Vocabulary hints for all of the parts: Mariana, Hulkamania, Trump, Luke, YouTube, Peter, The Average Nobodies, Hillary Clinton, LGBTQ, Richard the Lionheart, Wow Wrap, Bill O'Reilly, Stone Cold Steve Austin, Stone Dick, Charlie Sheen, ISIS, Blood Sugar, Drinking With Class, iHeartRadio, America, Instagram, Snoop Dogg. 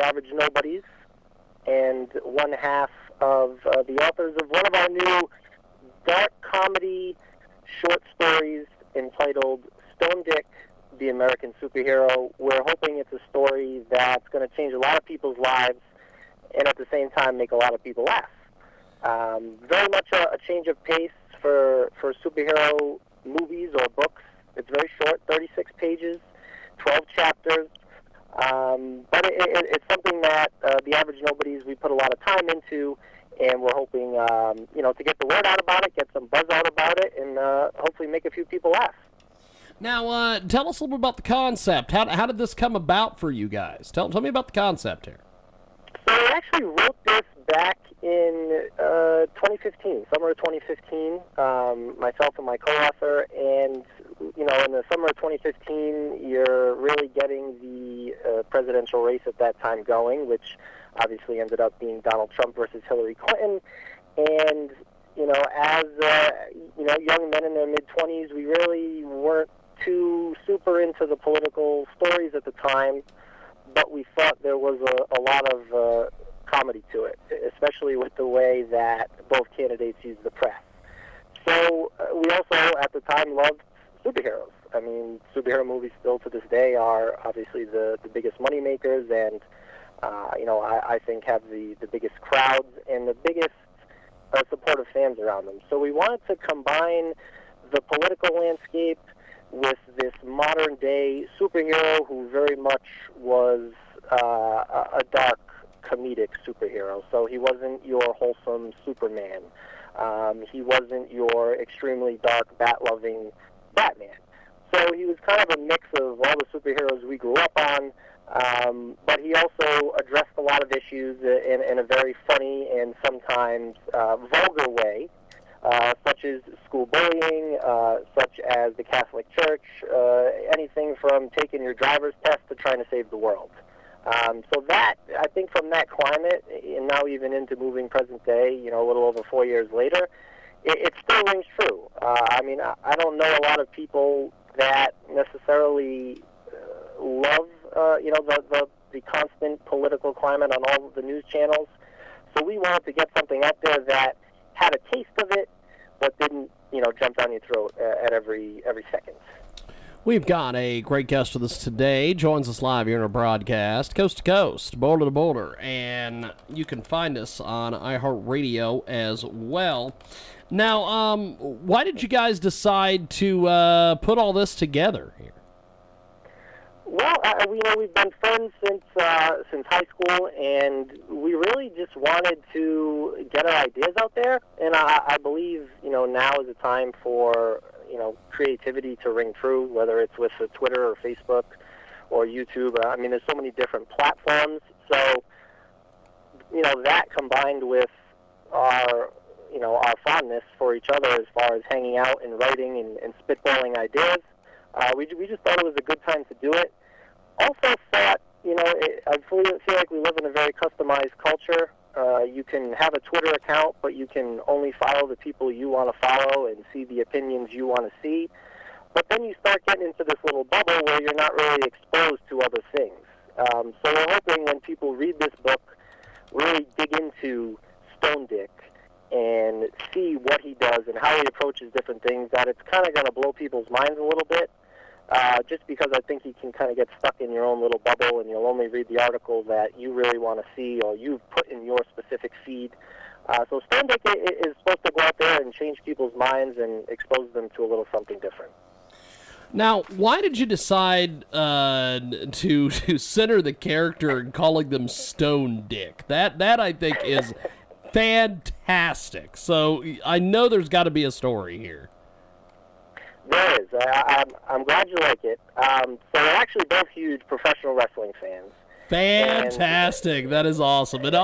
The Average Nobodies, and one half of the authors of one of our new dark comedy short stories entitled Stone Dick, the American Superhero. We're hoping it's a story that's going to change a lot of people's lives and at the same time make a lot of people laugh. Very much a change of pace for superhero movies or books. It's very short, 36 pages, 12 chapters. But it's something that The Average Nobodies, we put a lot of time into, and we're hoping to get the word out about it, get some buzz out about it, and hopefully make a few people laugh. Now, tell us a little bit about the concept. How did this come about for you guys? Tell me about the concept here. So I actually wrote this back in 2015, summer of 2015, myself and my co-author, and in the summer of 2015, you're really getting the presidential race at that time going, which obviously ended up being Donald Trump versus Hillary Clinton. And as young men in their mid-20s, we really weren't too super into the political stories at the time, but we thought there was a lot of comedy to it, especially with the way that both candidates use the press. So we also, at the time, loved superheroes. I mean, superhero movies still to this day are obviously the biggest moneymakers and, I think have the biggest crowds and the biggest supportive fans around them. So we wanted to combine the political landscape with this modern-day superhero who very much was a dark, comedic superhero. So he wasn't your wholesome Superman. He wasn't your extremely dark, bat-loving Batman. So he was kind of a mix of all the superheroes we grew up on, but he also addressed a lot of issues in a very funny and sometimes vulgar way, such as school bullying, such as the Catholic Church, anything from taking your driver's test to trying to save the world. So that, I think from that climate, and now even into moving present day, a little over 4 years later, it still rings true. I don't know a lot of people that necessarily love, the constant political climate on all of the news channels. So we wanted to get something out there that had a taste of it, but didn't, jump down your throat at every second. We've got a great guest with us today. Joins us live here in our broadcast, coast to coast, boulder to boulder. And you can find us on iHeartRadio as well. Now, why did you guys decide to put all this together here? Well, we've been friends since high school, and we really just wanted to get our ideas out there. And I believe, now is the time for creativity to ring true, whether it's with Twitter or Facebook or YouTube. There's so many different platforms. So, that combined with our, our fondness for each other as far as hanging out and writing and spitballing ideas, we just thought it was a good time to do it. Also thought, I feel like we live in a very customized culture. You can have a Twitter account, but you can only follow the people you want to follow and see the opinions you want to see. But then you start getting into this little bubble where you're not really exposed to other things. So we're hoping when people read this book, really dig into Stone Dick and see what he does and how he approaches different things, that it's kind of going to blow people's minds a little bit, just because I think you can kind of get stuck in your own little bubble and you'll only read the article that you really want to see or you've put in your specific feed. So Stone Dick is supposed to go out there and change people's minds and expose them to a little something different. Now, why did you decide to center the character in calling them Stone Dick? That I think is fantastic. So I know there's got to be a story here. There is. I'm glad you like it. So we're actually both huge professional wrestling fans. Fantastic. That is awesome. It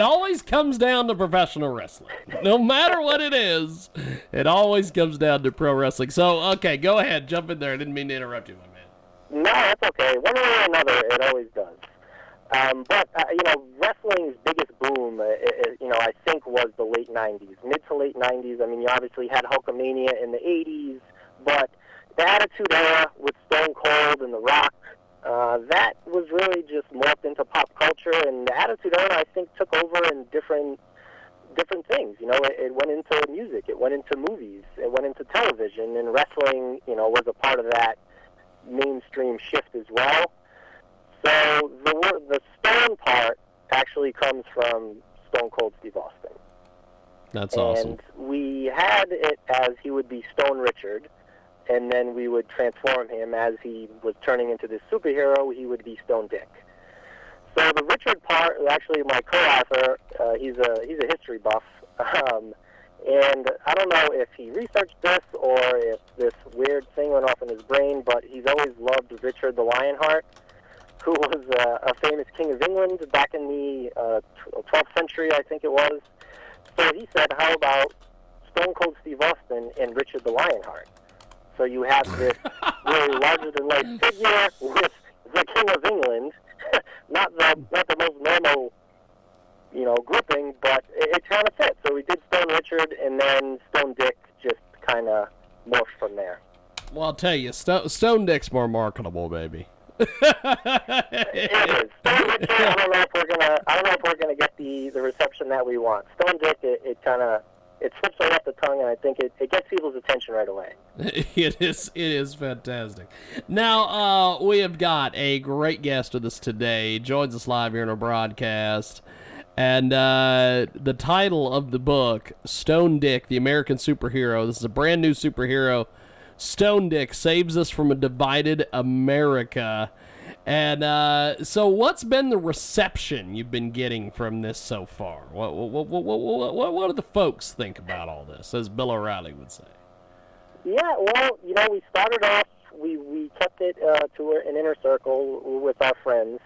always comes down to professional wrestling. No matter what it is, it always comes down to pro wrestling. So, okay, go ahead. Jump in there. I didn't mean to interrupt you, my man. No, that's okay. One way or another, it always does. But wrestling's biggest boom, I think, was the late 90s, mid to late 90s. You obviously had Hulkamania in the 80s. But the Attitude Era with Stone Cold and The Rock, that was really just morphed into pop culture, to them, I think, took over in different things. You know, it went into music, it went into movies, it went into television, and wrestling, you know, was a part of that mainstream shift as well. So the Stone part actually comes from Stone Cold Steve Austin. That's awesome. And we had it as he would be Stone Richard, and then we would transform him as he was turning into this superhero. He would be Stone Dick. So the Richard part, actually my co-author, he's a history buff, and I don't know if he researched this or if this weird thing went off in his brain, but he's always loved Richard the Lionheart, who was a famous king of England back in the 12th century, I think it was. So he said, how about Stone Cold Steve Austin and Richard the Lionheart? So you have this really larger-than-life figure with the king of England, not the most normal, you know, grouping, but it kind of fit. So we did Stone Richard, and then Stone Dick just kind of morphed from there. Well, I'll tell you, Stone Dick's more marketable, baby. It is. Stone Richard, I don't know if we're gonna get the reception that we want. Stone Dick, it kind of slips right off the tongue, and I think it gets people's attention right away. It is fantastic. Now, we have got a great guest with us today. He joins us live here in our broadcast. And the title of the book, Stone Dick, the American Superhero. This is a brand new superhero. Stone Dick saves us from a divided America. And so what's been the reception you've been getting from this so far? What do the folks think about all this, as Bill O'Reilly would say? Yeah, well, you know, we started off, we kept it to an inner circle with our friends.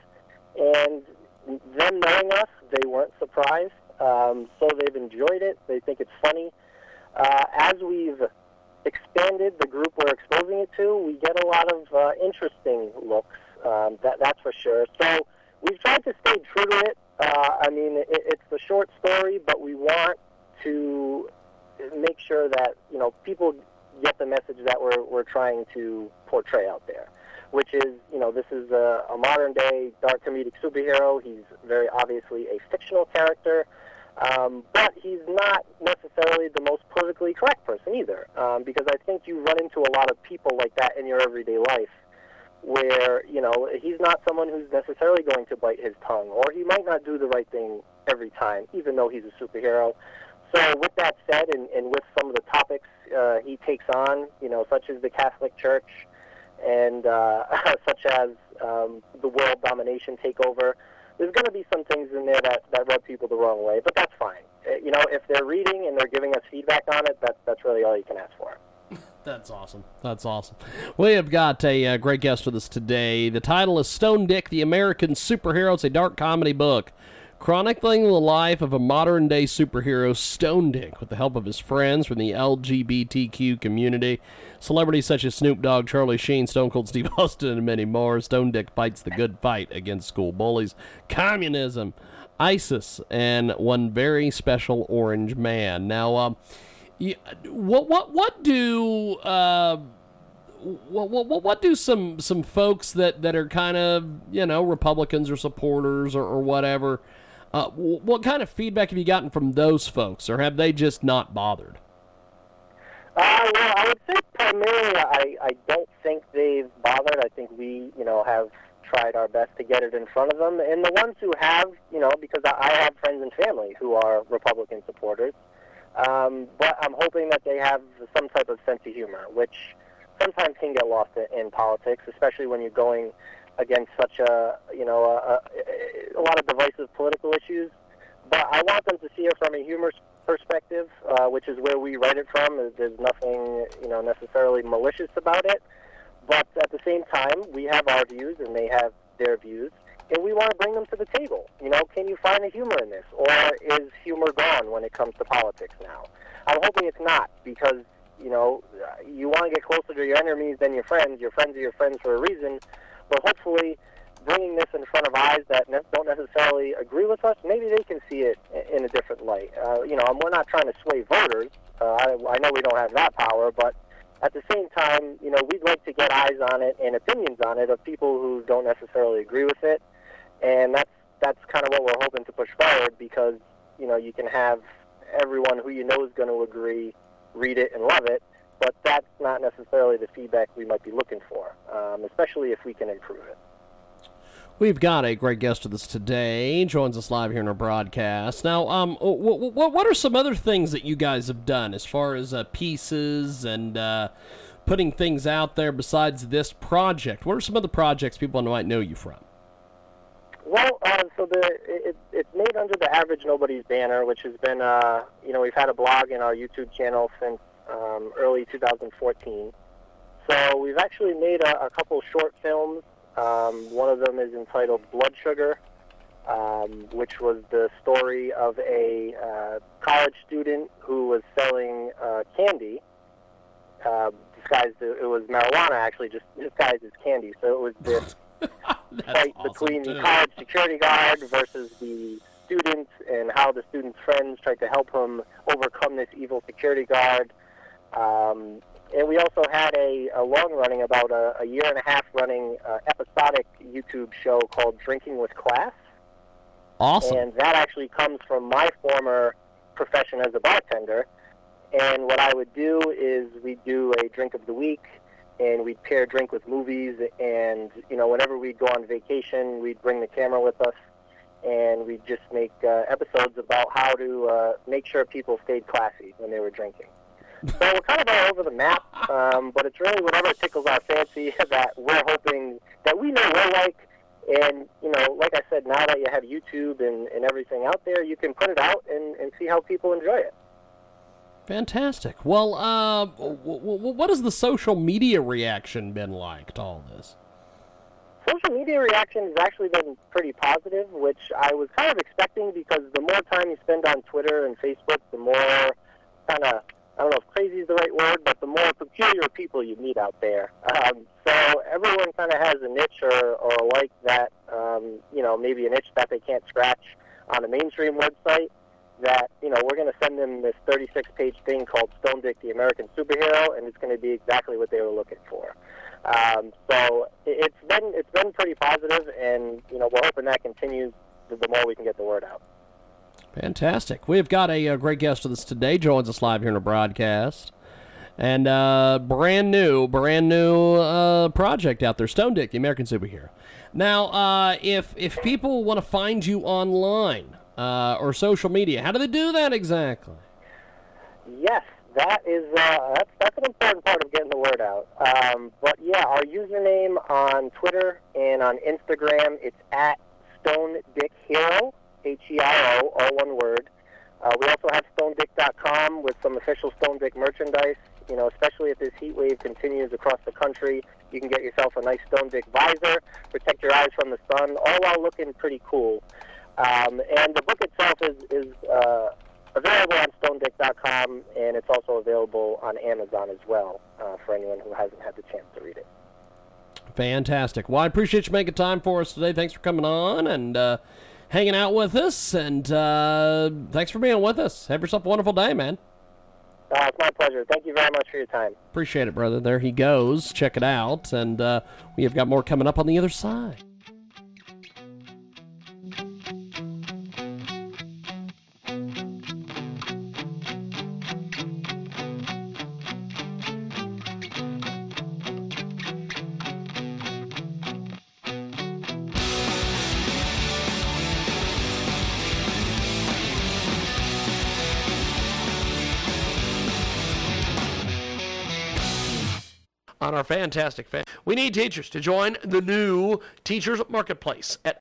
And them knowing us, they weren't surprised. So they've enjoyed it. They think it's funny. As we've expanded the group we're exposing it to, we get a lot of interesting looks. That's for sure. So we've tried to stay true to it. I mean, it's a short story, but we want to make sure that, you know, people get the message that we're trying to portray out there, which is, you know, this is a modern-day dark comedic superhero. He's very obviously a fictional character, but he's not necessarily the most politically correct person either, because I think you run into a lot of people like that in your everyday life, where, you know, he's not someone who's necessarily going to bite his tongue, or he might not do the right thing every time, even though he's a superhero. So with that said, and with some of the topics he takes on, you know, such as the Catholic Church and such as the world domination takeover, there's going to be some things in there that rub people the wrong way, but that's fine. You know, if they're reading and they're giving us feedback on it, that's really all you can ask for. That's awesome. We have got a great guest with us today. The title is Stone Dick, the American Superhero. It's a dark comedy book chronicling the life of a modern-day superhero, Stone Dick, with the help of his friends from the LGBTQ community. Celebrities such as Snoop Dogg, Charlie Sheen, Stone Cold Steve Austin, and many more. Stone Dick fights the good fight against school bullies, communism, ISIS, and one very special orange man. Now, yeah, what do some folks that are kind of, you know, Republicans or supporters or whatever, what kind of feedback have you gotten from those folks, or have they just not bothered? Well, I would say primarily I don't think they've bothered. I think we, you know, have tried our best to get it in front of them, and the ones who have, you know, because I have friends and family who are Republican supporters. But I'm hoping that they have some type of sense of humor, which sometimes can get lost in politics, especially when you're going against such a, you know, a lot of divisive political issues. But I want them to see it from a humor perspective, which is where we write it from. There's nothing, you know, necessarily malicious about it. But at the same time, we have our views and they have their views. And we want to bring them to the table. You know, can you find a humor in this? Or is humor gone when it comes to politics now? I'm hoping it's not, because, you know, you want to get closer to your enemies than your friends. Your friends are your friends for a reason. But hopefully bringing this in front of eyes that don't necessarily agree with us, maybe they can see it in a different light. You know, and we're not trying to sway voters. I know we don't have that power, but at the same time, you know, we'd like to get eyes on it and opinions on it of people who don't necessarily agree with it. And that's kind of what we're hoping to push forward, because, you know, you can have everyone who you know is going to agree read it and love it, but that's not necessarily the feedback we might be looking for, especially if we can improve it. We've got a great guest with us today. He joins us live here in our broadcast. Now, what are some other things that you guys have done as far as pieces and putting things out there besides this project? What are some other projects people might know you from? Well, it's made under the Average Nobodies banner, which has been, we've had a blog and our YouTube channel since early 2014. So we've actually made a couple short films. One of them is entitled Blood Sugar, which was the story of a college student who was selling candy. It was marijuana, actually, just disguised as candy. So it was this fight between the college security guard versus the students, and how the student's friends tried to help him overcome this evil security guard. And we also had a long-running, about a year-and-a-half-running episodic YouTube show called Drinking With Class. Awesome. And that actually comes from my former profession as a bartender. And what I would do is we'd do a drink of the week, and we'd pair a drink with movies. And, you know, whenever we'd go on vacation, we'd bring the camera with us, and we'd just make episodes about how to make sure people stayed classy when they were drinking. So we're kind of all over the map, but it's really whatever tickles our fancy that we're hoping that we know we're like. And, you know, like I said, now that you have YouTube and everything out there, you can put it out and see how people enjoy it. Fantastic. Well, what has the social media reaction been like to all this? Social media reaction has actually been pretty positive, which I was kind of expecting, because the more time you spend on Twitter and Facebook, the more kind of, I don't know if crazy is the right word, but the more peculiar people you meet out there. So everyone kind of has a niche or a like that, maybe an itch that they can't scratch on a mainstream website, that, you know, we're going to send them this 36-page thing called Stone Dick, the American Superhero, and it's going to be exactly what they were looking for. So it's been pretty positive, and, you know, we're hoping that continues the more we can get the word out. Fantastic. We've got a great guest with us today. Joins us live here in a broadcast. And brand new project out there, Stone Dick, the American Superhero. Now, if people want to find you online or social media, how do they do that exactly? Yes, that is that's an important part of getting the word out. But, yeah, our username on Twitter and on Instagram, it's at Stone Dick Hero. H-E-I-O, all one word. We also have StoneDick.com with some official Stone Dick merchandise. You know, especially if this heat wave continues across the country, you can get yourself a nice Stone Dick visor, protect your eyes from the sun, all while looking pretty cool. And the book itself is available on StoneDick.com, and it's also available on Amazon as well for anyone who hasn't had the chance to read it. Fantastic. Well, I appreciate you making time for us today. Thanks for coming on and hanging out with us, and thanks for being with us. Have yourself a wonderful day, man. It's my pleasure. Thank you very much for your time. Appreciate it, brother. There he goes. Check it out, and we have got more coming up on the other side. Our fantastic fan. We need teachers to join the new teachers marketplace at